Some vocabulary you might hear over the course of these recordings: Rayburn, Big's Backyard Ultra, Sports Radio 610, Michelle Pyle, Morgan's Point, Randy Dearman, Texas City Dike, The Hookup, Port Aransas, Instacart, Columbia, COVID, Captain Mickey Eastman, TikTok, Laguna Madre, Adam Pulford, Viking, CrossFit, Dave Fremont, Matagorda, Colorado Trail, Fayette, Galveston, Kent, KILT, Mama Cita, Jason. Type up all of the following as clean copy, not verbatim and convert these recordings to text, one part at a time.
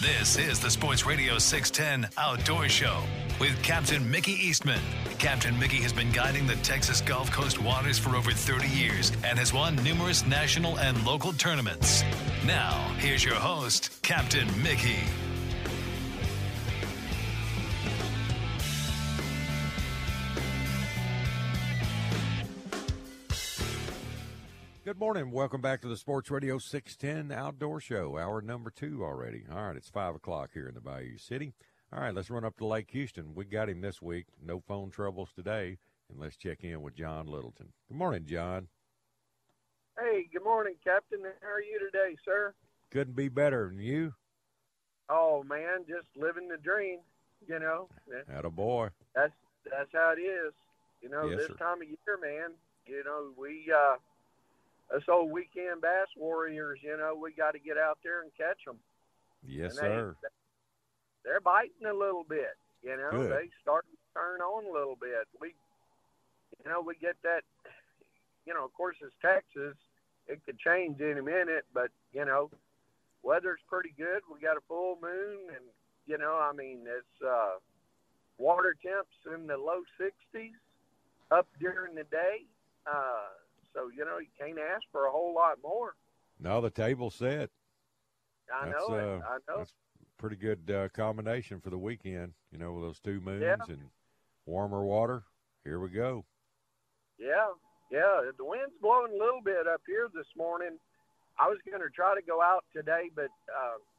This is the Sports Radio 610 Outdoors Show with Captain Mickey Eastman. Captain Mickey has been guiding the Texas Gulf Coast waters for over 30 years and has won numerous national and local tournaments. Now, here's your host, Captain Mickey. Good morning. Welcome back to the Sports Radio 610 Outdoor Show, hour number 2 already. All right, it's 5 o'clock here in the Bayou City. All right, let's run up to Lake Houston. We got him this week. No phone troubles today. And let's check in with John Littleton. Good morning, John. Hey, good morning, Captain. How are you today, sir? Couldn't be better. And you? Oh, man, just living the dream, you know. Attaboy. That's how it is. You know, yes, this sir. Time of year, man, you know, we – us old weekend bass warriors, you know, we got to get out there and catch them. Yes, sir. They're biting a little bit, you know. Good. They start to turn on a little bit. We get that, you know, of course it's Texas. It could change any minute, but, you know, weather's pretty good. We got a full moon and, you know, I mean, it's water temps in the low 60s up during the day. So, you know, you can't ask for a whole lot more. No, the table's set. I know. That's a pretty good combination for the weekend, you know, with those two moons and warmer water. Here we go. Yeah. The wind's blowing a little bit up here this morning. I was going to try to go out today, but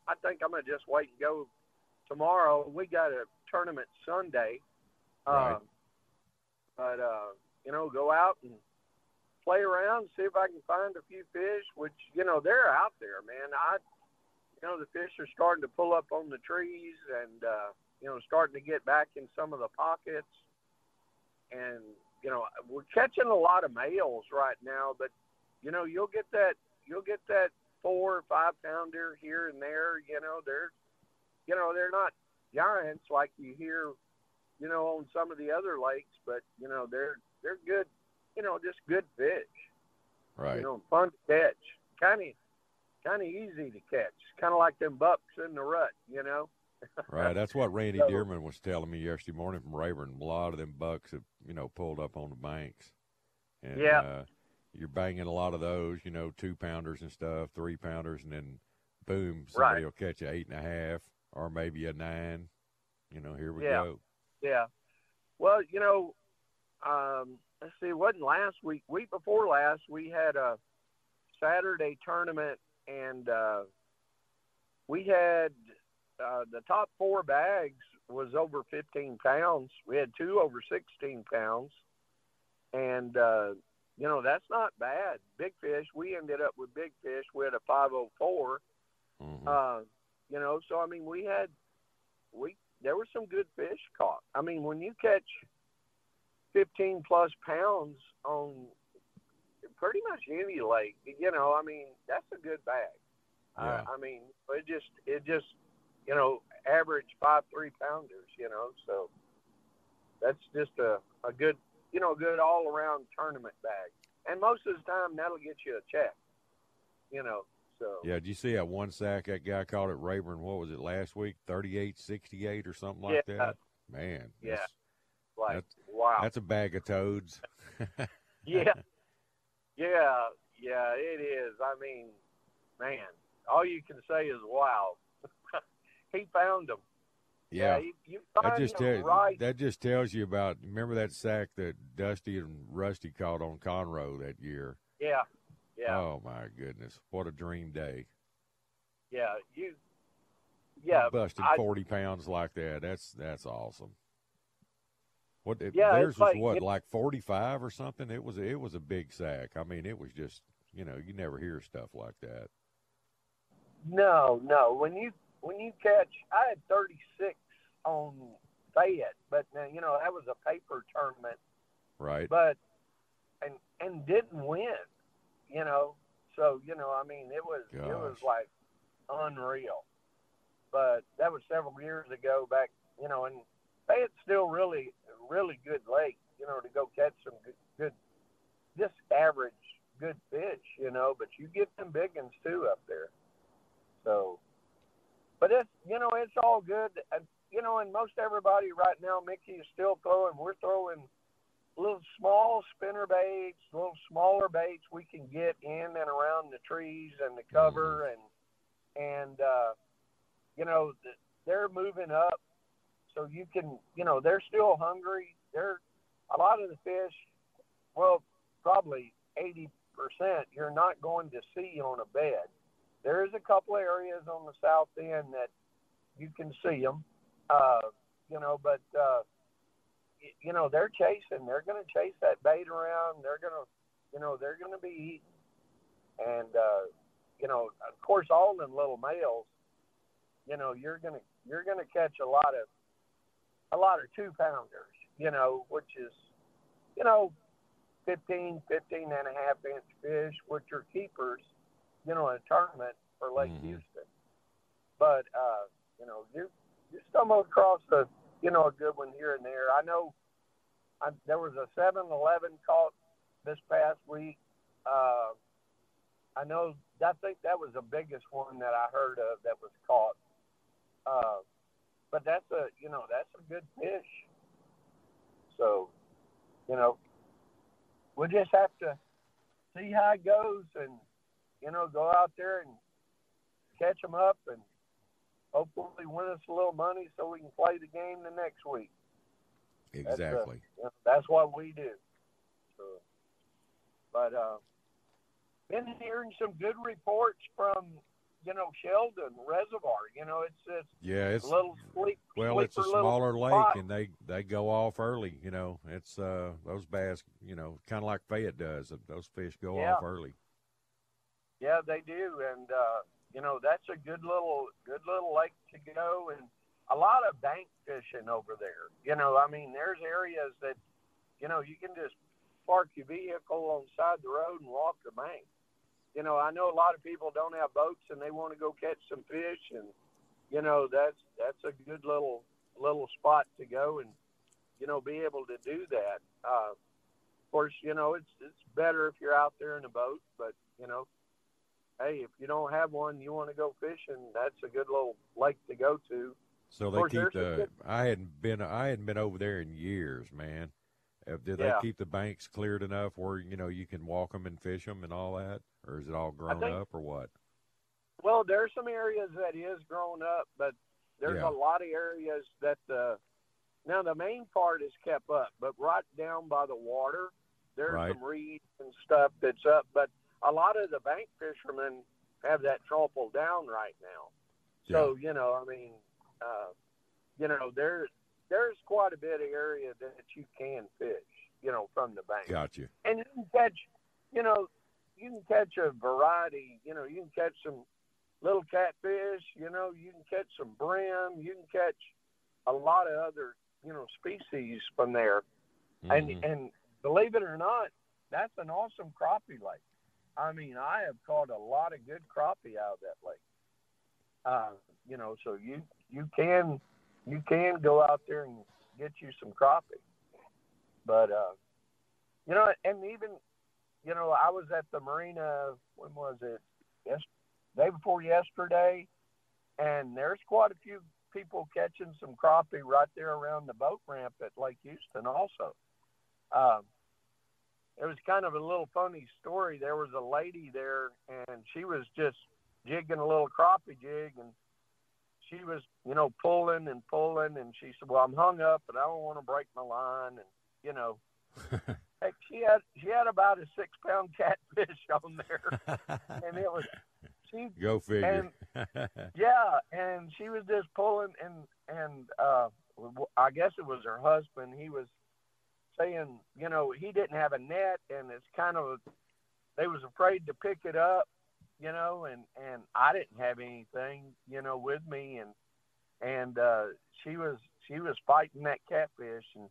I think I'm going to just wait and go tomorrow. We got a tournament Sunday. Right. But, you know, go out and play around, see if I can find a few fish, which, you know, they're out there, man. You know, the fish are starting to pull up on the trees and, you know, starting to get back in some of the pockets. And, you know, we're catching a lot of males right now, but, you know, you'll get that 4 or 5 pounder here and there, you know, they're not giants like you hear, you know, on some of the other lakes, but, you know, they're good. You know, just good fish. Right. You know, fun to catch. Kind of easy to catch. Kind of like them bucks in the rut, you know. Right. That's what Randy Dearman was telling me yesterday morning from Rayburn. A lot of them bucks have, you know, pulled up on the banks. And, you're banging a lot of those, you know, 2-pounders and stuff, 3-pounders, and then boom, somebody will catch a 8.5 or maybe a 9. You know, here we go. Yeah. Well, you know, let's see, it wasn't last week. Week before last, we had a Saturday tournament, and we had the top 4 bags was over 15 pounds. We had 2 over 16 pounds, and, you know, that's not bad. Big fish, we ended up with big fish. We had a 504. Mm-hmm. You know, so, I mean, there were some good fish caught. I mean, when you catch 15 plus pounds on pretty much any lake, you know, I mean, that's a good bag. Yeah. I mean, it just, you know, average 5 3-pounders, you know, so that's just a good, you know, good all around tournament bag. And most of the time that'll get you a check. you know. So yeah, did you see that one sack that guy caught at Rayburn? What was it last week? 38-68 or something like that. Man, yeah, wow, that's a bag of toads. Yeah, it is. I mean, man, all you can say is wow. He found them. Yeah, that just tells you about. Remember that sack that Dusty and Rusty caught on Conroe that year? Yeah, yeah. Oh my goodness, what a dream day! Yeah, busted 40 pounds like that. That's awesome. What theirs was like 45 or something? It was a big sack. I mean, it was just, you know, you never hear stuff like that. No. When you catch, I had 36 on Fayette, but now, you know, that was a paper tournament, right? But and didn't win, you know. So, you know, I mean, it was like unreal. But that was several years ago back, you know, and Fayette's still really, really good lake, you know, to go catch some good just average good fish, you know. But you get some big ones too up there, so. But it's, you know, it's all good. You know, and most everybody right now, Mickey, is still throwing. We're throwing little small spinner baits, little smaller baits we can get in and around the trees and the cover. And you know, they're moving up. So you can, you know, they're still hungry. A lot of the fish, well, probably 80%, you're not going to see on a bed. There is a couple of areas on the south end that you can see them, you know, but, you know, they're chasing. They're going to chase that bait around. They're going to, you know, they're going to be eating. And, you know, of course, all them little males, you know, you're going to catch a lot of 2-pounders, you know, which is, you know, 15 and a half inch fish, which are keepers, you know, in a tournament for Lake Houston. But, you know, you stumble across a good one here and there. I know there was a 7-11 caught this past week. I think that was the biggest one that I heard of that was caught. But that's a good fish. So, you know, we'll just have to see how it goes and, you know, go out there and catch them up and hopefully win us a little money so we can play the game the next week. Exactly. That's what we do. So, but been hearing some good reports from, you know, Sheldon Reservoir. You know, it's a little sleep. Well, it's a smaller lake, and they go off early, you know. It's those bass, you know, kind of like Fayette does. Those fish go off early. Yeah, they do, and you know, that's a good little lake to go, and a lot of bank fishing over there. You know, I mean, there's areas that, you know, you can just park your vehicle on the side of the road and walk the bank. You know, I know a lot of people don't have boats and they want to go catch some fish, and you know, that's a good little spot to go and, you know, be able to do that. Of course, you know, it's better if you're out there in a boat, but you know. Hey, if you don't have one, you want to go fishing, that's a good little lake to go to. So they keep I hadn't been over there in years, man. Do they keep the banks cleared enough where, you know, you can walk them and fish them and all that? Or is it all grown up or what? Well, there's some areas that is grown up, but there's a lot of areas that now the main part is kept up, but right down by the water, there's some reeds and stuff that's up, but a lot of the bank fishermen have that trawled down right now. So, you know, I mean, you know, there's quite a bit of area that you can fish, you know, from the bank. Gotcha. And you can catch, you know, a variety, you know, you can catch some little catfish, you know, you can catch some brim, you can catch a lot of other, you know, species from there. And believe it or not, that's an awesome crappie lake. I mean, I have caught a lot of good crappie out of that lake. You know, so you can go out there and get you some crappie. But, you know, and even, you know, I was at the marina, when was it? day before yesterday, and there's quite a few people catching some crappie right there around the boat ramp at Lake Houston also. It was kind of a little funny story. There was a lady there, and she was just jigging a little crappie jig, and she was, you know, pulling, and she said, well, I'm hung up, but I don't want to break my line, and, you know. Like she had about a 6-pound catfish on there, and it was she. Go figure. And, yeah, and she was just pulling, and I guess it was her husband. He was saying, you know, he didn't have a net, and it's kind of they was afraid to pick it up, you know, and I didn't have anything, you know, with me, and she was fighting that catfish and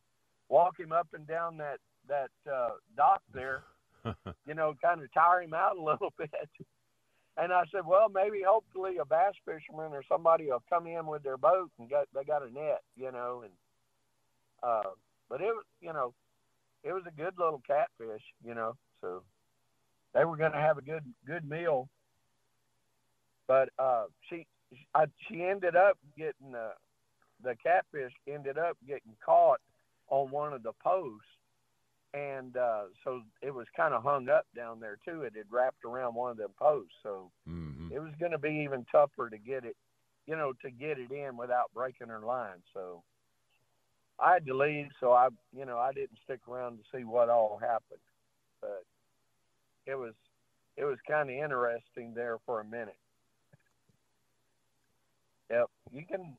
walk him up and down that dock there, you know, kind of tire him out a little bit. And I said, well, maybe hopefully a bass fisherman or somebody will come in with their boat and they got a net, you know. And but it was, you know, it was a good little catfish, you know. So they were going to have a good meal. But she ended up getting the catfish ended up getting caught on one of the posts, and so it was kind of hung up down there too. It had wrapped around one of them posts, so It was going to be even tougher to get it, you know, to get it in without breaking her line. So I had to leave, so I didn't stick around to see what all happened, but it was kind of interesting there for a minute. Yep, you can,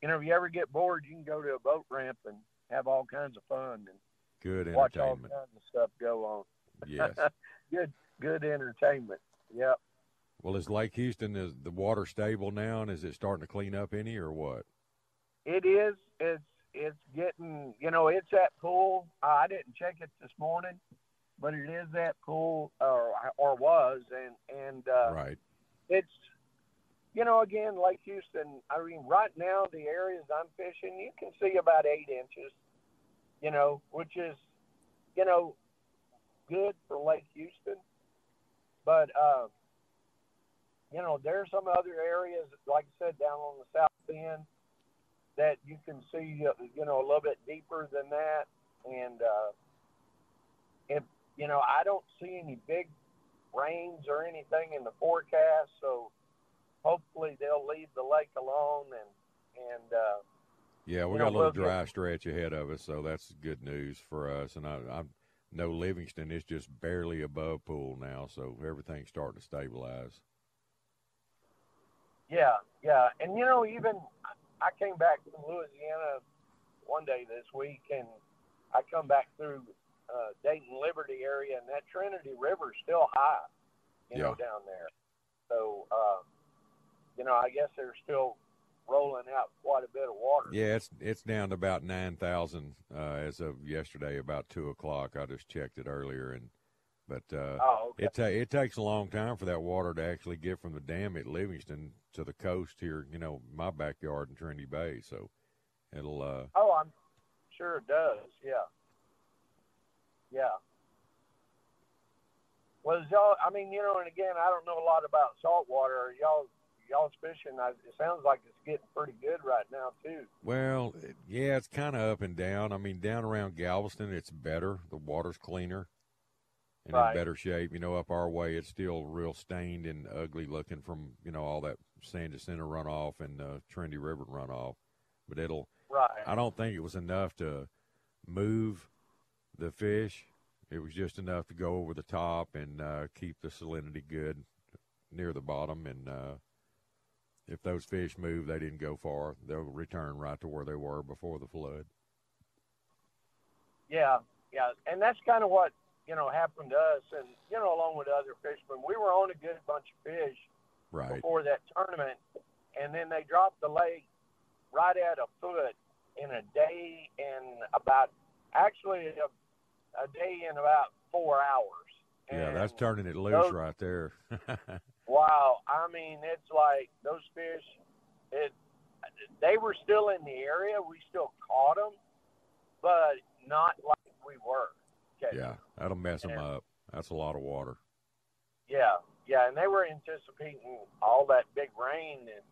you know, if you ever get bored, you can go to a boat ramp and have all kinds of fun and good watch all kinds of stuff go on. Yes. good entertainment. Yep. Well, is Lake Houston, is the water stable now, and is it starting to clean up any or what? It is. It's getting, you know, it's that pool. I didn't check it this morning, but it is that pool or was. And right. It's, you know, again, Lake Houston, I mean, right now, the areas I'm fishing, you can see about 8 inches, you know, which is, you know, good for Lake Houston. But, you know, there's some other areas, like I said, down on the south end that you can see, you know, a little bit deeper than that. And, if you know, I don't see any big rains or anything in the forecast, so hopefully they'll leave the lake alone, and yeah, we got a little dry stretch ahead of us, so that's good news for us. And I know Livingston is just barely above pool now, so everything's starting to stabilize. Yeah, and you know, even I came back from Louisiana one day this week, and I come back through Dayton Liberty area, and that Trinity River's still high, you know, down there. So. You know, I guess they're still rolling out quite a bit of water. Yeah, it's down to about 9,000 as of yesterday, about 2:00. I just checked it earlier, but it takes a long time for that water to actually get from the dam at Livingston to the coast here. You know, my backyard in Trinity Bay, so it'll. Oh, I'm sure it does. Yeah. Well, y'all, I mean, you know, and again, I don't know a lot about saltwater. Y'all's fishing, it sounds like it's getting pretty good right now, too. Well, yeah, it's kind of up and down. I mean, down around Galveston, it's better. The water's cleaner and in better shape. You know, up our way, it's still real stained and ugly looking from, you know, all that San Jacinto runoff and Trinity River runoff. But it'll – I don't think it was enough to move the fish. It was just enough to go over the top and keep the salinity good near the bottom, and if those fish move, they didn't go far. They'll return right to where they were before the flood. Yeah, and that's kind of what, you know, happened to us, and, you know, along with other fishermen. We were on a good bunch of fish before that tournament, and then they dropped the lake right at a foot in a day and about – actually, a day in about 4 hours. Yeah, and that's turning it loose right there. Wow, I mean, it's like those fish, they were still in the area. We still caught them, but not like we were. Okay. Yeah, that'll mess them up. That's a lot of water. Yeah, Yeah, and they were anticipating all that big rain, and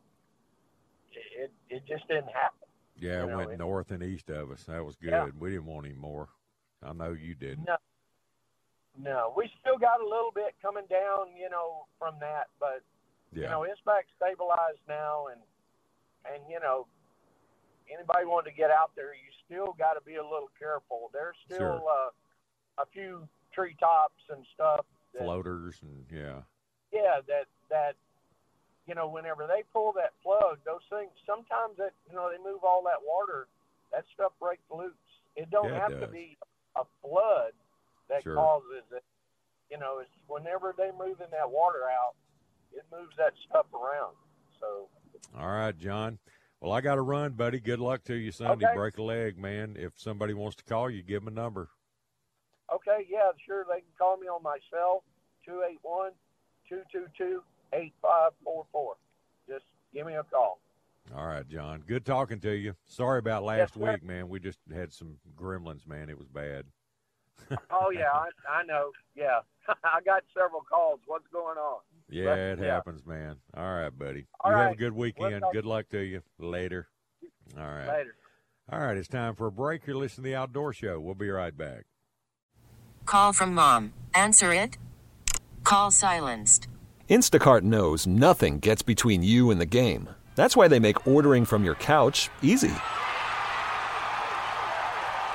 it just didn't happen. Yeah, it went north and east of us. That was good. Yeah. We didn't want any more. I know you didn't. No, we still got a little bit coming down, from that, but, it's back stabilized now, and anybody wanting to get out there, you still got to be a little careful. There's still a few treetops and stuff. Floaters and, yeah, that whenever they pull that plug, those things, sometimes that, they move all that water, that stuff breaks loose. It don't have to be a flood that causes it. It's whenever they move in that water out, it moves that stuff around. So. All right, John. Well, I got to run, buddy. Good luck to you Sunday. Okay. Break a leg, man. If somebody wants to call you, give them a number. Okay, yeah, sure. They can call me on my cell, 281-222-8544. Just give me a call. All right, John. Good talking to you. Sorry about last week, man. We just had some gremlins, man. It was bad. Oh, yeah, I know. Yeah, I got several calls. What's going on? Yeah, but, it happens, man. All right, buddy. All right. Have a good weekend. Good luck to you. Later. All right. Later. All right, it's time for a break. You're listening to The Outdoor Show. We'll be right back. Call from mom. Answer it. Call silenced. Instacart knows nothing gets between you and the game. That's why they make ordering from your couch easy.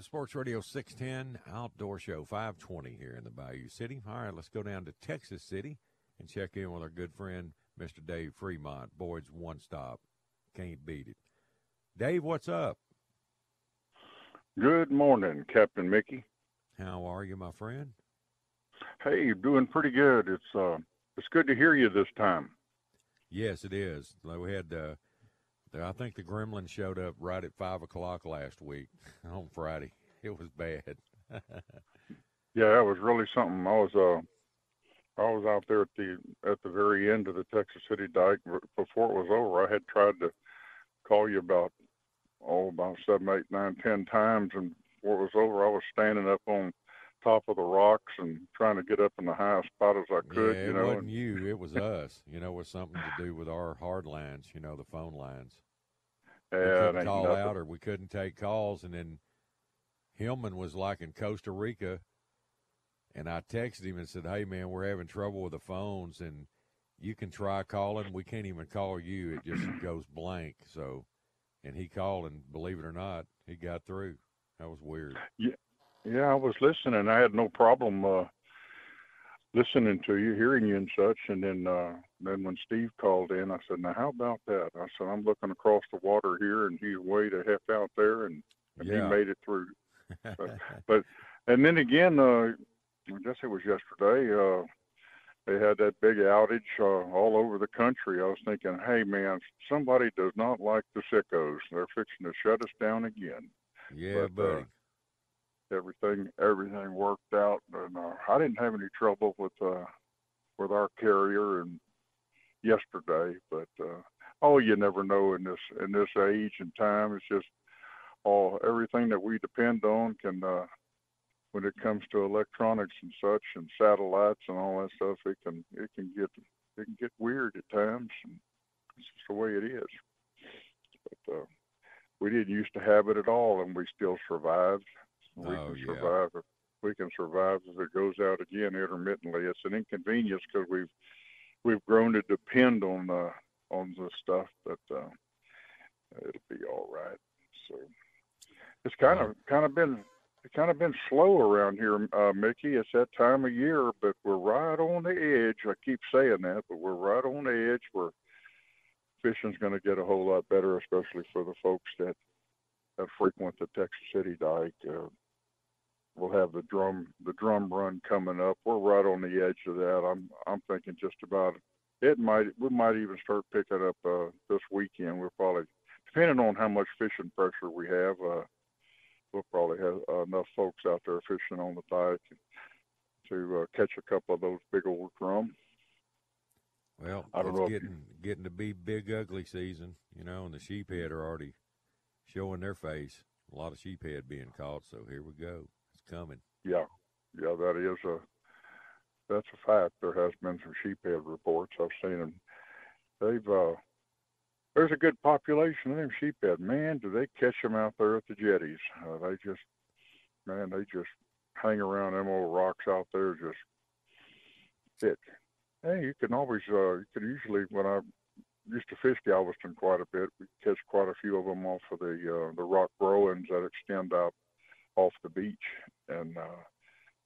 Sports Radio 610, Outdoor Show 520 here in the Bayou City. All right, let's go down to Texas City and check in with our good friend, Mr. Dave Fremont, Boyd's One Stop. Can't beat it. Dave, what's up? Good morning, Captain Mickey. How are you, my friend? Hey, doing pretty good. It's good to hear you this time. Yes, it is. We had... I think the gremlin showed up right at 5 o'clock last week on Friday. It was bad. Yeah, it was really something. I was out there at the very end of the Texas City Dike. Before it was over, I had tried to call you about 7, 8, 9, 10 times, and before it was over, I was standing up on top of the rocks and trying to get up in the highest spot as I could. Yeah, it wasn't you. It was us. It was something to do with our hard lines, the phone lines. Yeah, we couldn't call out or we couldn't take calls. And then Hillman was like in Costa Rica, and I texted him and said, hey, man, we're having trouble with the phones, and you can try calling. We can't even call you. It just goes blank. So, and he called, and believe it or not, he got through. That was weird. Yeah. Yeah, I was listening. I had no problem listening to you, hearing you and such. And then when Steve called in, I said, now, how about that? I said, I'm looking across the water here, and he's way the heck out there, and he made it through. but and then again, I guess it was yesterday, they had that big outage all over the country. I was thinking, hey, man, somebody does not like the sickos. They're fixing to shut us down again. Yeah, but everything worked out, and I didn't have any trouble with our carrier and yesterday. But you never know in this age and time. It's just everything that we depend on can, when it comes to electronics and such and satellites and all that stuff, it can get weird at times. And it's just the way it is. But we didn't used to have it at all, and we still survived. We can survive if it goes out again intermittently. It's an inconvenience because we've grown to depend on the stuff, but it'll be all right. So it's kind of been slow around here, Mickey. It's that time of year, but we're right on the edge. I keep saying that, but we're right on the edge where fishing's going to get a whole lot better, especially for the folks that frequent the Texas City Dike. We'll have the drum run coming up. We're right on the edge of that. I'm thinking just about it. We might even start picking up this weekend. We'll probably, depending on how much fishing pressure we have, we'll probably have enough folks out there fishing on the dike to catch a couple of those big old drum. Well, it's getting to be big ugly season, and the sheephead are already showing their face. A lot of sheephead being caught, so here we go. It's coming. Yeah, that's a fact. There has been some sheephead reports. I've seen them. There's a good population of them sheephead. Man, do they catch them out there at the jetties? They just hang around them old rocks out there, just thick. Hey, you can always, when I used to fish Galveston quite a bit, we catch quite a few of them off of the rock growings that extend out off the beach, and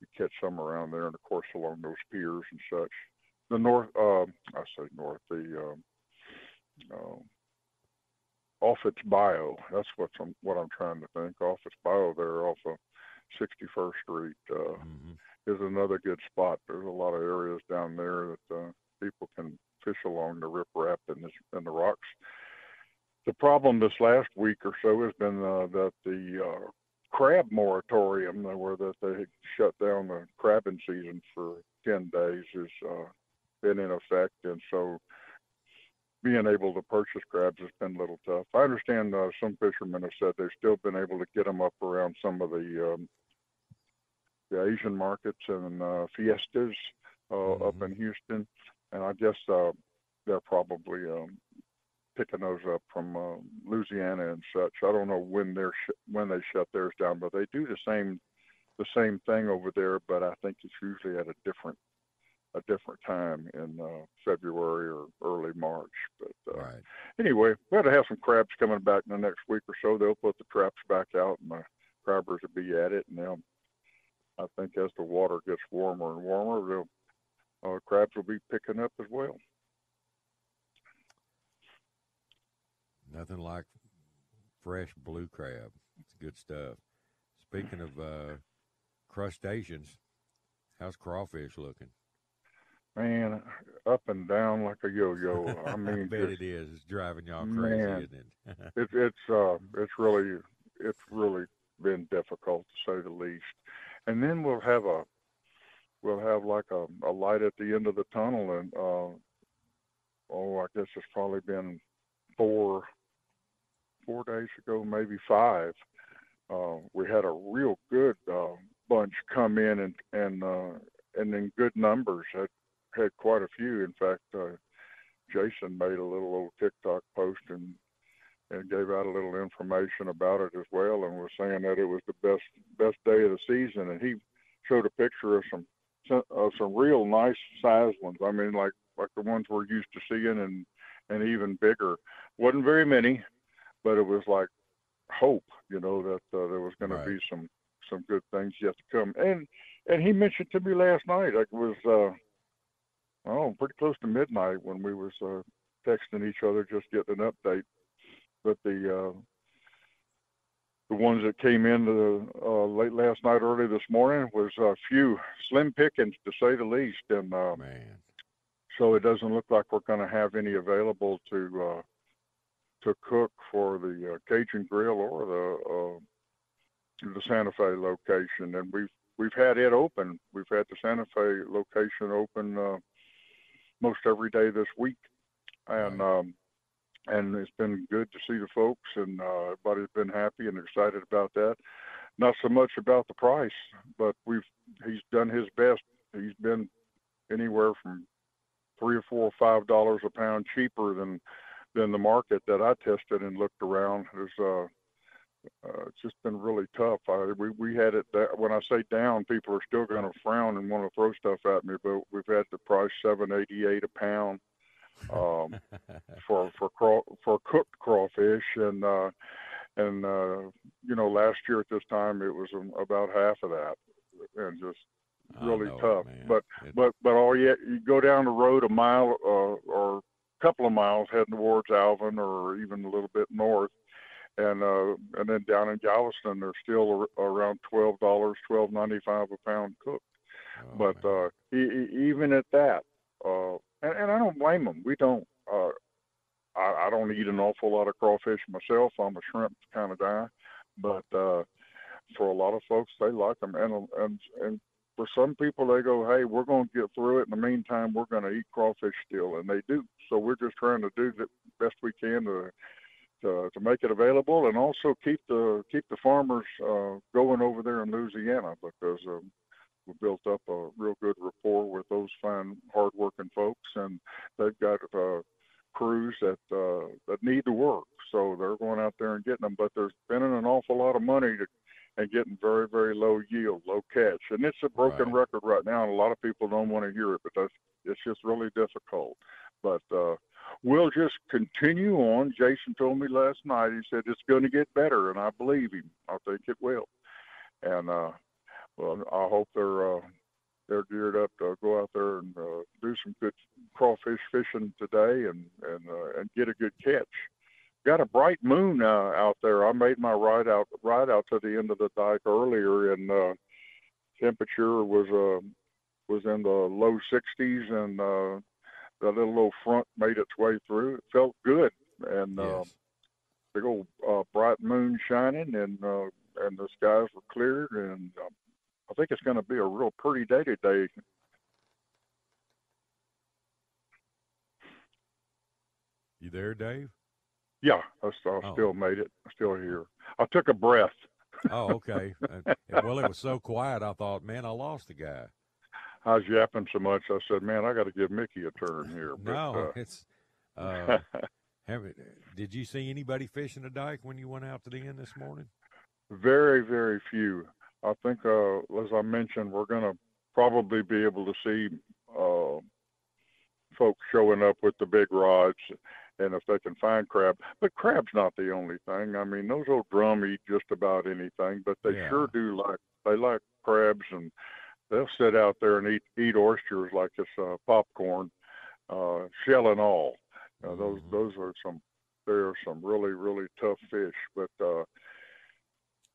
you catch some around there, and of course along those piers and such. Off its bio, that's what I'm trying to think. Off its bio there, off of 61st Street is another good spot. There's a lot of areas down there that people can fish along the riprap and the rocks. The problem this last week or so has been that the crab moratorium, where that they shut down the crabbing season for 10 days, has been in effect, and so being able to purchase crabs has been a little tough. I understand some fishermen have said they've still been able to get them up around some of the Asian markets and fiestas up in Houston. And I guess they're probably picking those up from Louisiana and such. I don't know when they shut theirs down, but they do the same thing over there. But I think it's usually at a different time in February or early March. But anyway, we ought to have some crabs coming back in the next week or so. They'll put the traps back out, and the crabbers will be at it. And they'll, I think, as the water gets warmer and warmer, they'll crabs will be picking up as well. Nothing like fresh blue crab. It's good stuff. Speaking of crustaceans, how's crawfish looking? Man, up and down like a yo-yo. I mean, I bet it is. It's driving y'all crazy, isn't it? it's really been difficult to say the least. And then we'll have like a light at the end of the tunnel, and I guess it's probably been four days ago, maybe five. We had a real good bunch come in and in good numbers. Had quite a few. In fact, Jason made a little old TikTok post and gave out a little information about it as well, and was saying that it was the best day of the season, and he showed a picture of some real nice sized ones. I mean, like the ones we're used to seeing, and even bigger. Wasn't very many, but it was like hope, that there was going to be some good things yet to come. And he mentioned to me last night, like it was pretty close to midnight when we was texting each other, just getting an update. But the ones that came in late last night, early this morning, was a few slim pickings, to say the least. And so it doesn't look like we're going to have any available to cook for the Cajun Grill or the to the Santa Fe location, and we've had it open. We've had the Santa Fe location open most every day this week, and it's been good to see the folks, and everybody's been happy and excited about that. Not so much about the price, but he's done his best. He's been anywhere from $3 or $4 or $5 a pound cheaper than the market that I tested and looked around. It's just been really tough. We had it that, when I say down, people are still going to frown and want to throw stuff at me, but we've had the price $7.88 a pound for cooked crawfish, and you know, last year at this time it was about half of that, and just really tough. Man. But all you go down the road a mile or a couple of miles heading towards Alvin, or even a little bit north, and then down in Galveston they're still around $12.95 a pound cooked. Even at that, and I don't blame them. We don't. I don't eat an awful lot of crawfish myself. I'm a shrimp kind of guy, but for a lot of folks, they like them. And for some people, they go, hey, we're going to get through it. In the meantime, we're going to eat crawfish still, and they do. So we're just trying to do the best we can to make it available, and also keep the farmers going over there in Louisiana, because we built up a real good rapport with those fine, hardworking folks, and they've got crews that need to work, so they're going out there and getting them. But they're spending an awful lot of money and getting very, very low yield, low catch, and it's a broken record right now, and a lot of people don't want to hear it, but it's just really difficult. But we'll just continue on. Jason told me last night, he said it's going to get better, and I believe him. I think it will, and well, I hope they're geared up to go out there and do some good crawfish fishing today and get a good catch. Got a bright moon out there. I made my ride out to the end of the dike earlier, and temperature was in the low 60s, and the little old front made its way through. It felt good, and yes. Big old bright moon shining, and the skies were cleared, and I think it's going to be a real pretty day today. You there, Dave? Yeah, I still made it. I'm still here. I took a breath. Oh, okay. Well, it was so quiet, I thought, man, I lost the guy. I was yapping so much, I said, man, I got to give Mickey a turn here. But, it's... did you see anybody fishing the dike when you went out to the end this morning? Very, very few. I think, as I mentioned, we're going to probably be able to see folks showing up with the big rods, and if they can find crab. But crab's not the only thing. I mean, those old drum eat just about anything, but they sure do like crabs, and they'll sit out there and eat oysters like it's popcorn, shell and all. Those are some really, really tough fish, but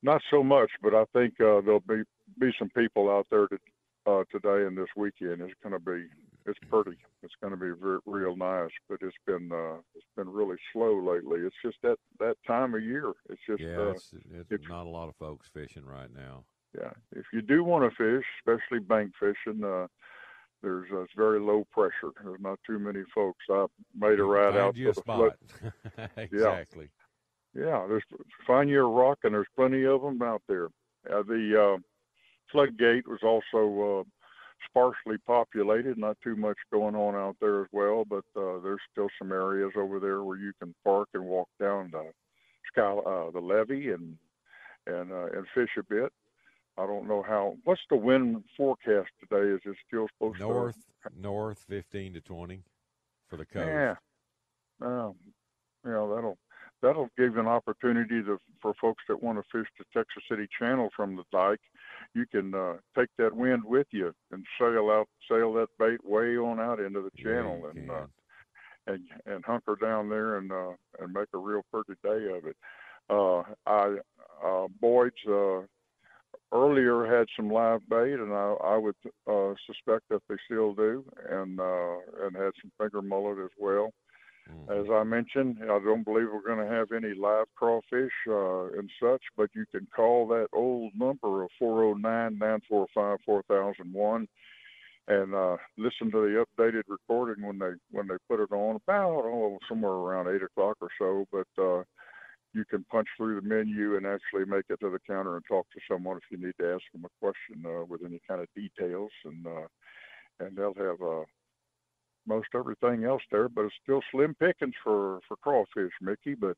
not so much, but I think there'll be some people out there today and this weekend. It's pretty. It's going to be real nice, but it's been really slow lately. It's just that time of year. It's just it's not a lot of folks fishing right now. Yeah, if you do want to fish, especially bank fishing, there's it's very low pressure. There's not too many folks. I made a ride out to the spot. Exactly. Yeah. Yeah, find you a rock, and there's plenty of them out there. The floodgate was also sparsely populated, not too much going on out there as well, but there's still some areas over there where you can park and walk down the levee and fish a bit. I don't know what's the wind forecast today? Is it still supposed north 15 to 20 for the coast? Yeah, That'll give an opportunity for folks that want to fish the Texas City Channel from the dike. You can take that wind with you and sail that bait way on out into the channel, and hunker down there and make a real pretty day of it. Boyd's earlier had some live bait, and I would suspect that they still do, and had some finger mullet as well. As I mentioned, I don't believe we're going to have any live crawfish and such, but you can call that old number of 409-945-4001 and listen to the updated recording when they put it on about somewhere around 8 o'clock or so. But you can punch through the menu and actually make it to the counter and talk to someone if you need to ask them a question with any kind of details, and they'll have most everything else there, but it's still slim pickings for crawfish, Mickey. But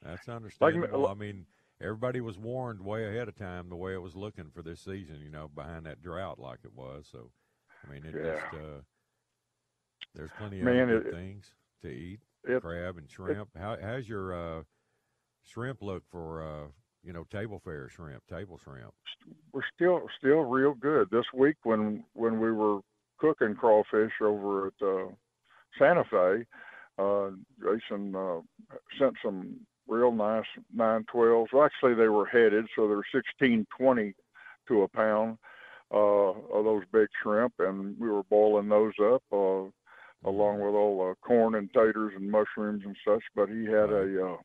that's understandable. Like, I mean, everybody was warned way ahead of time the way it was looking for this season, you know, behind that drought like it was. So, I mean, there's plenty of good things to eat, crab and shrimp. How's your shrimp look for, table fare shrimp, table shrimp? We're still real good. This week when we were cooking crawfish over at Santa Fe, Jason sent some real nice 912s. Well, actually, they were headed, so they're 1620 to a pound of those big shrimp, and we were boiling those up along with all corn and taters and mushrooms and such. But he had a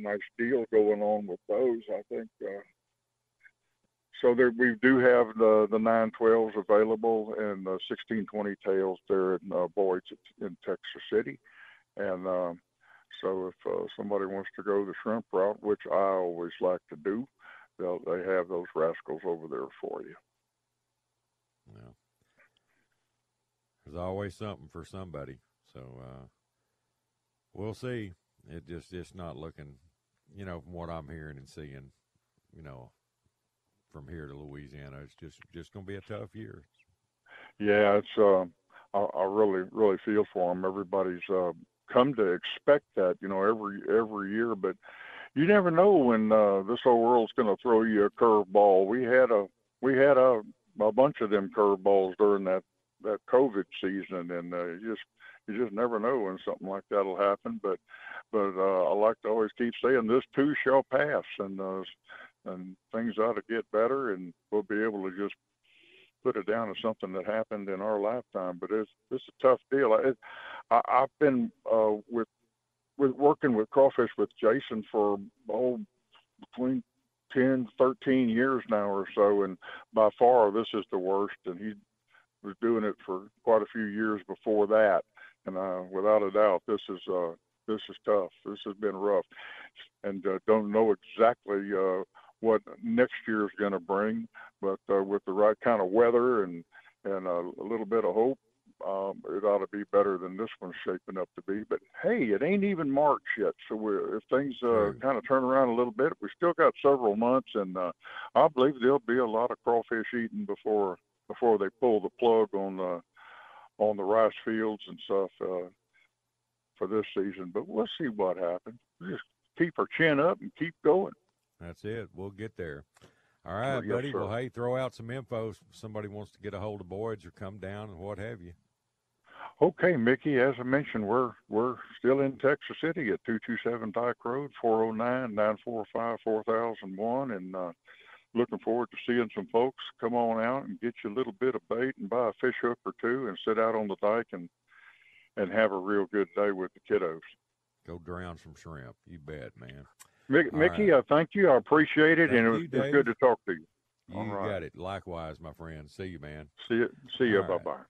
nice deal going on with those, I think. So there, we do have the 912s available and the 1620 tails there at Boyd's in Texas City. And so if somebody wants to go the shrimp route, which I always like to do, they have those rascals over there for you. Yeah. There's always something for somebody. So we'll see. It's not looking, from what I'm hearing and seeing, from here to Louisiana, it's just going to be a tough year. Yeah, it's. I really, really feel for them. Everybody's come to expect that, every year. But you never know when this whole world's going to throw you a curveball. We had a bunch of them curveballs during that COVID season, and you just never know when something like that'll happen. But I like to always keep saying, this too shall pass, and things ought to get better, and we'll be able to just put it down as something that happened in our lifetime. But it's a tough deal. I've been with working with crawfish with Jason for between 10, 13 years now or so, and by far this is the worst. And he was doing it for quite a few years before that, and without a doubt, this is tough. This has been rough, and don't know exactly what next year is going to bring, but with the right kind of weather and a little bit of hope, it ought to be better than this one's shaping up to be. But hey, it ain't even March yet, so if things kind of turn around a little bit, we still got several months, and I believe there'll be a lot of crawfish eating before they pull the plug on the rice fields and stuff for this season. But we'll see what happens. Just keep our chin up and keep going. That's it. We'll get there. All right, buddy. Yes, well, hey, throw out some info if somebody wants to get a hold of Boyd's or come down and what have you. Okay, Mickey, as I mentioned, we're still in Texas City at 227 Dike Road, 409-945-4001, and looking forward to seeing some folks come on out and get you a little bit of bait and buy a fish hook or two and sit out on the dike and have a real good day with the kiddos. Go drown some shrimp. You bet, man. Mickey, right. Thank you. I appreciate it, and it was good to talk to you. Got it. Likewise, my friend. See you, man. See you. Right. Bye-bye.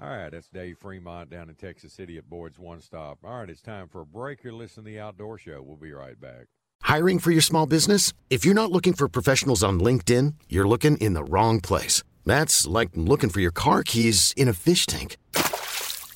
All right, that's Dave Fremont down in Texas City at Boyd's One Stop. All right, it's time for a break. You're listening to The Outdoor Show. We'll be right back. Hiring for your small business? If you're not looking for professionals on LinkedIn, you're looking in the wrong place. That's like looking for your car keys in a fish tank.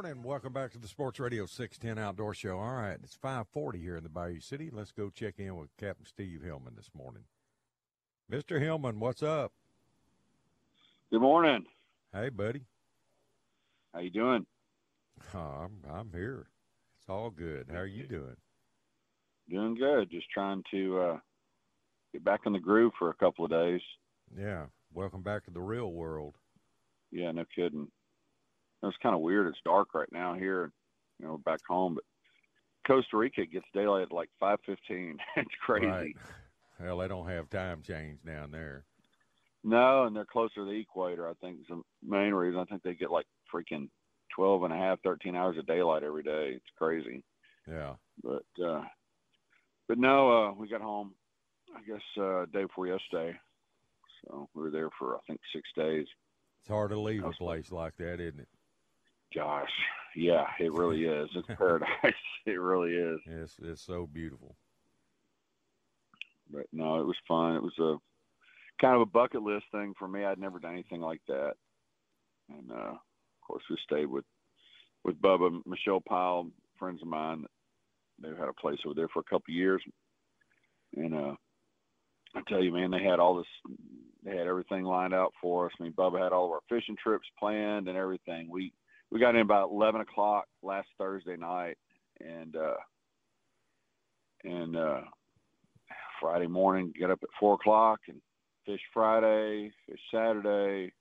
morning. Welcome back to the Sports Radio 610 Outdoor Show. All right, it's 5:40 here in the Bayou City. Let's go check in with Captain Steve Hillman this morning. Mr. Hillman, what's up? Good morning. Hey, buddy. How you doing? I'm here. It's all good. How are you doing? Doing good. Just trying to get back in the groove for a couple of days. Yeah. Welcome back to the real world. Yeah, no kidding. It's kind of weird. It's dark right now here, you know, back home. But Costa Rica gets daylight at like 5:15. It's crazy. Right. Well, they don't have time change down there. No, and they're closer to the equator, I think, is the main reason. I think they get like freaking 12 and a half, 13 hours of daylight every day. It's crazy. Yeah. But no, we got home, I guess, day before yesterday. So we were there for, I think, 6 days. It's hard to leave a place like that, isn't it? Gosh, yeah, it really is. It's paradise. It really is. It's so beautiful. But, no, it was fun. It was a kind of a bucket list thing for me. I'd never done anything like that. And, of course, we stayed with Bubba, Michelle Pyle, friends of mine. They've had a place over there for a couple of years. And I tell you, man, they had all this – they had everything lined out for us. I mean, Bubba had all of our fishing trips planned and everything. We got in about 11 o'clock last Thursday night, and Friday morning, get up at 4 o'clock and fished Friday, fished Saturday,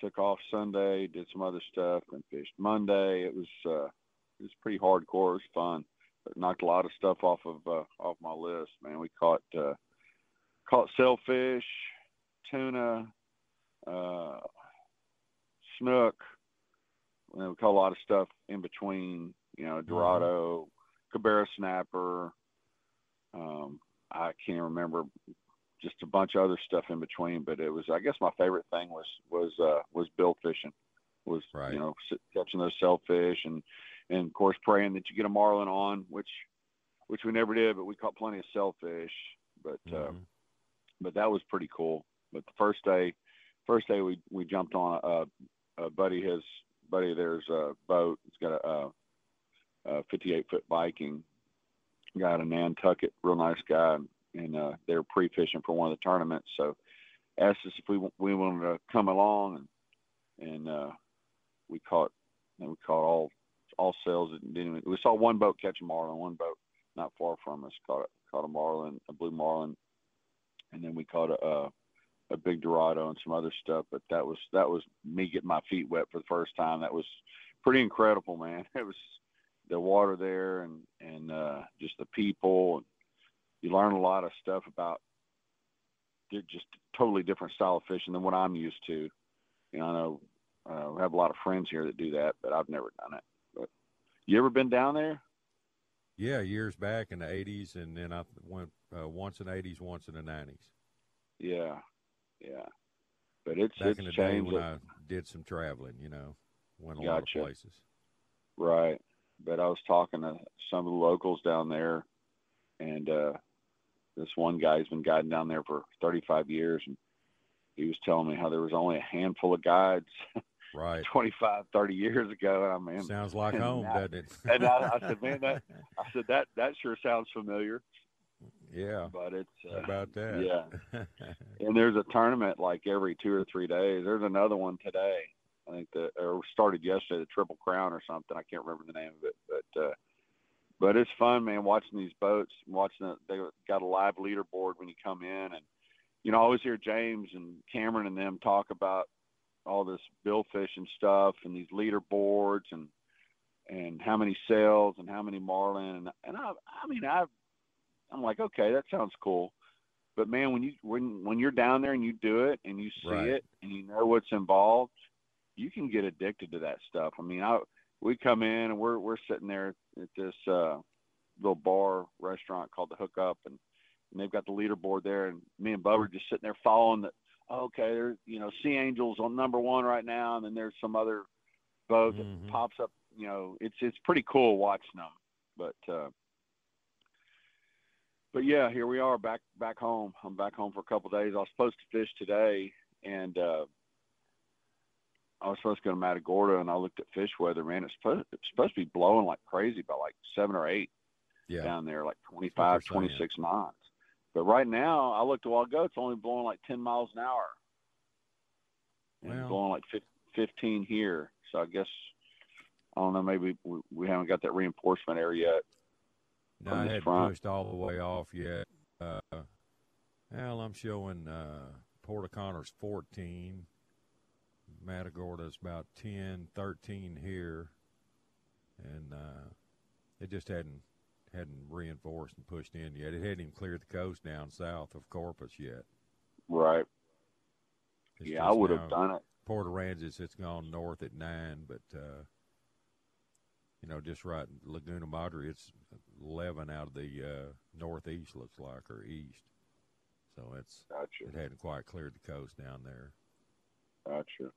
took off Sunday, did some other stuff, and fished Monday. It was pretty hardcore. It was fun. But knocked a lot of stuff off my list, man. We caught sailfish, tuna, snook. You know, we caught a lot of stuff in between, you know, Dorado, Cabrera Snapper. I can't remember, just a bunch of other stuff in between. But it was, I guess, my favorite thing was bill fishing, was right. You know, catching those sailfish and of course praying that you get a marlin on, which we never did, but we caught plenty of sailfish. But that was pretty cool. But the first day we jumped on a buddy of theirs boat. It's got a 58-foot Viking. Guy out of Nantucket, real nice guy, and they were pre-fishing for one of the tournaments. So asked us if we wanted to come along, and we caught all sails. We saw one boat catch a marlin, one boat not far from us caught a marlin, a blue marlin, and then we caught a big Dorado and some other stuff. But that was me getting my feet wet for the first time. That was pretty incredible, man. It was the water there and just the people. You learn a lot of stuff about just totally different style of fishing than what I'm used to. You know, I know we have a lot of friends here that do that, but I've never done it. But you ever been down there? Yeah, years back in the 80s, and then I went once in the 80s, once in the 90s. Yeah. But it's in the day when I did some traveling, you know, went a lot of places. Right. But I was talking to some of the locals down there, and this one guy has been guiding down there for 35 years, and he was telling me how there was only a handful of guides. Right, 25, 30 years ago. I mean, sounds like home, doesn't it? And I said, man, that sure sounds familiar. Yeah, but it's about that. Yeah, and there's a tournament like every 2 or 3 days. There's another one today. I think or started yesterday, the Triple Crown or something. I can't remember the name of it, but it's fun, man. Watching these boats, they got a live leaderboard when you come in, and you know, I always hear James and Cameron and them talk about all this bill fishing stuff and these leaderboards and how many sails and how many marlin. And I'm like, okay, that sounds cool. But man, when you're down there and you do it and you see right. it and you know what's involved, you can get addicted to that stuff. I mean, we come in and we're sitting there at this little bar restaurant called the Hookup, and they've got the leaderboard there. And me and Bubba are just sitting there following okay, there's, you know, Sea Angel's on number one right now, and then there's some other boat that pops up. You know, it's pretty cool watching them. But yeah, here we are back home. I'm back home for a couple of days. I was supposed to fish today, and I was supposed to go to Matagorda, and I looked at fish weather, man. It's supposed to be blowing like crazy by like 7 or 8 down there, like 25, 26 knots. But right now, I looked a while ago, it's only blowing like 10 miles an hour. And it's blowing like 15 here. So I guess, I don't know, maybe we haven't got that reinforcement area yet. No, I hadn't pushed all the way off yet. Well, I'm showing Port O'Connor's 14. Matagorda's about 10, 13 here. And it just hadn't reinforced and pushed in yet. It hadn't even cleared the coast down south of Corpus yet. Right. It's I would have done it. Port Aransas, it's gone north at 9, but, just right Laguna Madre, it's 11 out of the northeast, looks like, or east. So it hadn't quite cleared the coast down there. Gotcha.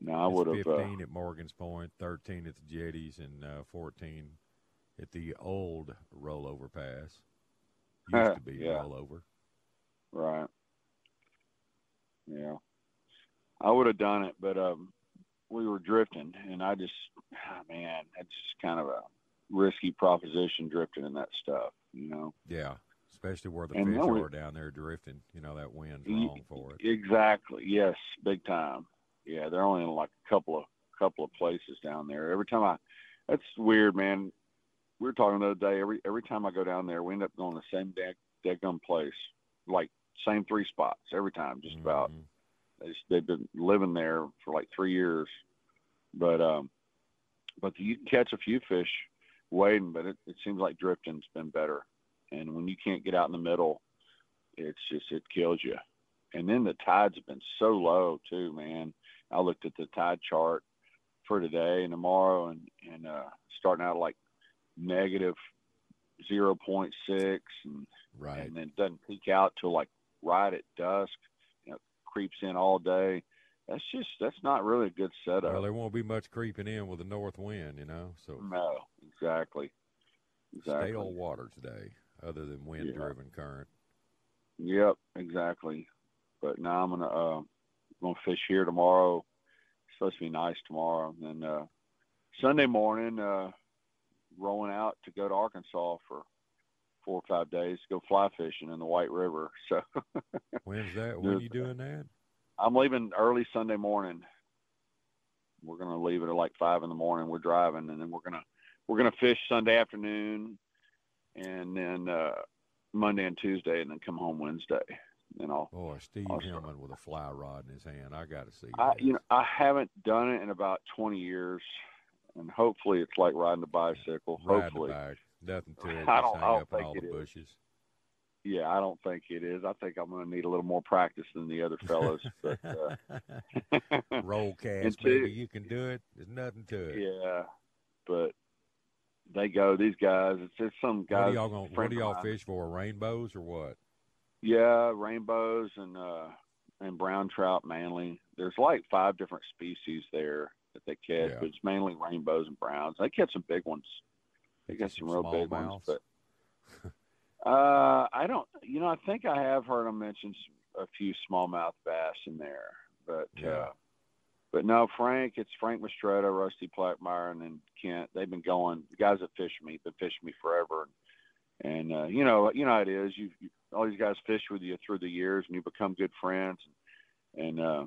No, I would have 15 at Morgan's Point, 13 at the jetties, and 14 at the old rollover pass. Used to be rollover. Right. Yeah. I would have done it, but we were drifting, and I just, that's just kind of a risky proposition drifting in that stuff, Yeah. Especially where the fish are down there drifting. That wind's wrong for it. Exactly. Yes, big time. Yeah, they're only in like a couple of places down there. Every time that's weird, man. We were talking the other day. Every time I go down there, we end up going to the same daggum place, like same 3 spots every time. Just about. They've been living there for like 3 years, but you can catch a few fish wading, but it seems like drifting's been better. And when you can't get out in the middle, it kills you. And then the tides have been so low too, man. I looked at the tide chart for today and tomorrow, and starting out like negative -0.6, and then it doesn't peak out till like right at dusk. Creeps in all day. That's not really a good setup. Well, there won't be much creeping in with the north wind, So no, exactly. Stale water today. Other than wind-driven current. Yep, exactly. But now I'm gonna fish here tomorrow. It's supposed to be nice tomorrow. And then Sunday morning, rolling out to go to Arkansas for 4 or 5 days to go fly fishing in the White River. So when's that? When are you doing that? I'm leaving early Sunday morning. We're gonna leave it at like 5 in the morning. We're driving, and then we're gonna fish Sunday afternoon. And then Monday and Tuesday, and then come home Wednesday. Steve Hillman with a fly rod in his hand. I got to see that. I haven't done it in about 20 years, and hopefully it's like riding a bicycle. Hopefully. Nothing to it. I don't think it is. Yeah, I don't think it is. I think I'm going to need a little more practice than the other fellows. But, roll cast, baby. You can do it. There's nothing to it. Yeah, but. They go, these guys, it's just some guys. What do y'all fish for, rainbows or what? Yeah, rainbows and brown trout mainly. There's like 5 different species there that they catch, but it's mainly rainbows and browns. They catch some big ones. They got some real big ones. But I don't, I think I have heard them mention a few smallmouth bass in there. But yeah. But no, it's Frank Mistretto, Rusty Plackmeyer, and then Kent. They've been going. The guys that fish me forever, and you know how it is. You all these guys fish with you through the years, and you become good friends. And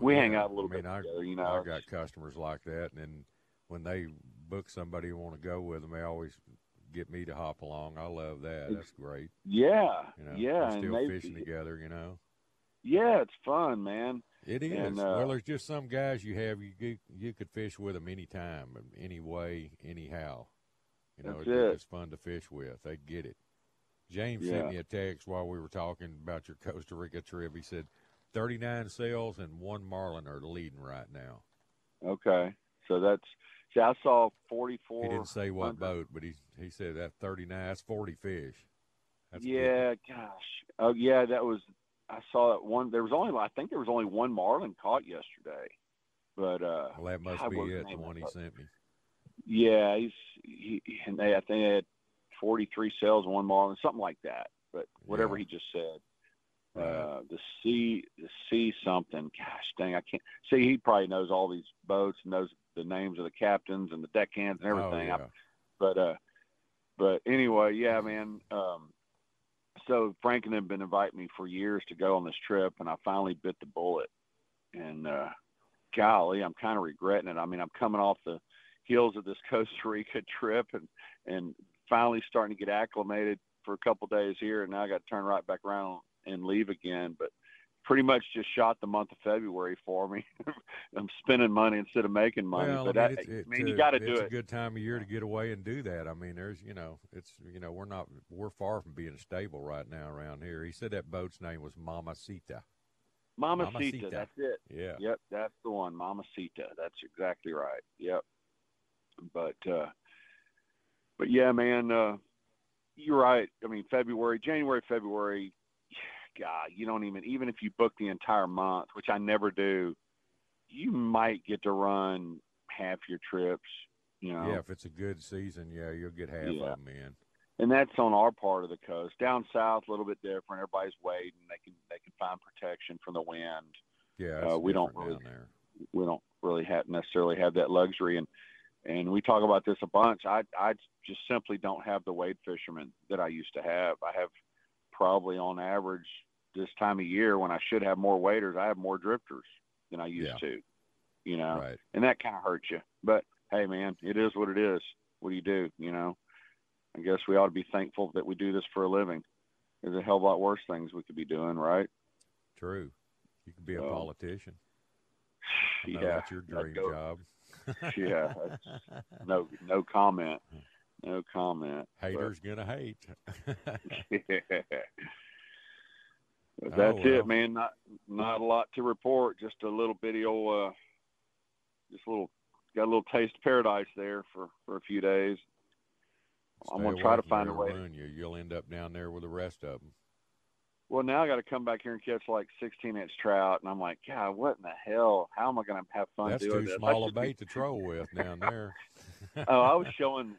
we hang out a little bit together. I got customers like that, and then when they book somebody who want to go with them, they always get me to hop along. I love that. That's great. Yeah, We're still fishing together, Yeah, it's fun, man. It is. And, there's just some guys you could fish with them any time, any way, anyhow. It's fun to fish with. They get it. James sent me a text while we were talking about your Costa Rica trip. He said, 39 sails and 1 marlin are leading right now. Okay. So I saw 44. He didn't say what boat, but he said that 39, that's 40 fish. That's good. Gosh. Oh, yeah, that was. I saw that one. There was only 1 marlin caught yesterday, but that must be it. The one he sent me. Yeah, I think they had 43 sails and 1 marlin, something like that. But whatever he just said, The sea something. Gosh dang, I can't see. He probably knows all these boats and knows the names of the captains and the deckhands and everything. Oh, yeah. But anyway, yeah, man. So Frank and them been inviting me for years to go on this trip, and I finally bit the bullet. And golly, I'm kind of regretting it. I mean, I'm coming off the heels of this Costa Rica trip and finally starting to get acclimated for a couple of days here, and now I got to turn right back around and leave again. But pretty much just shot the month of February for me. I'm spending money instead of making money. Well, but I mean, you got to do it. It's a good time of year to get away and do that. I mean, there's, we're far from being stable right now around here. He said that boat's name was Mama Cita. Mama Cita, that's it. Yeah. Yep, that's the one, Mama Cita. That's exactly right. Yep. But yeah, man, you're right. I mean, January, February, God, you don't even if you book the entire month, which I never do, you might get to run half your trips, Yeah, if it's a good season, yeah, you'll get half of them in. And that's on our part of the coast. Down south, a little bit different. Everybody's waiting. They can find protection from the wind. Yeah, we don't necessarily have that luxury. And we talk about this a bunch. I just simply don't have the wade fishermen that I used to have. I have probably on average this time of year when I should have more waders, I have more drifters than I used to, Right. And that kind of hurts you. But, hey, man, it is what it is. What do you do, I guess we ought to be thankful that we do this for a living. There's a hell of a lot worse things we could be doing, right? True. You could be a politician. Yeah. That's your dream job. Yeah. No comment. No comment. Haters going to hate. Yeah. But that's it, man. Not a lot to report. Just a little bitty old, got a little taste of paradise there for a few days. I'm going to try to find a way. You'll end up down there with the rest of them. Well, now I got to come back here and catch like 16-inch trout, and I'm like, God, what in the hell? How am I going to have fun doing this? That's too small a bait to troll with down there. Oh, I was showing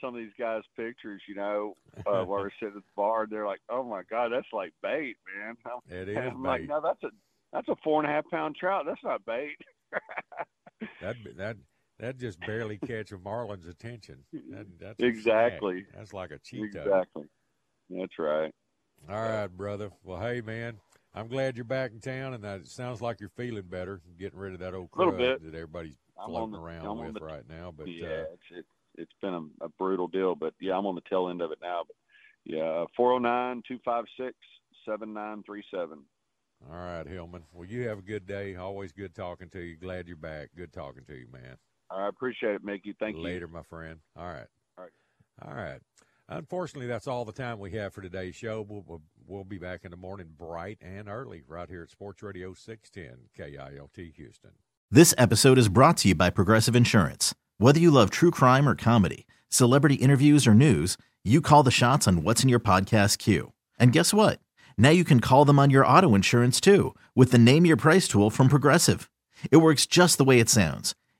some of these guys pictures, while we're sitting at the bar, and they're like, "Oh my God, that's like bait, man." I'm like, "No, that's a 4.5 pound trout. That's not bait." That just barely catch a marlin's attention. That's exactly. That's like a cheetah. Exactly. That's right. All right, brother. Well, hey, man, I'm glad you're back in town, and it sounds like you're feeling better, getting rid of that old crud that everybody's floating around with right now. But yeah, it's been a brutal deal, but yeah, I'm on the tail end of it now. But yeah, 409-256-7937. All right, Hillman. Well, you have a good day. Always good talking to you. Glad you're back. Good talking to you, man. I appreciate it, Mickey. Thank you. Later, my friend. All right. Unfortunately, that's all the time we have for today's show. We'll be back in the morning bright and early right here at Sports Radio 610 KILT Houston. This episode is brought to you by Progressive Insurance. Whether you love true crime or comedy, celebrity interviews or news, you call the shots on what's in your podcast queue. And guess what? Now you can call them on your auto insurance, too, with the Name Your Price tool from Progressive. It works just the way it sounds.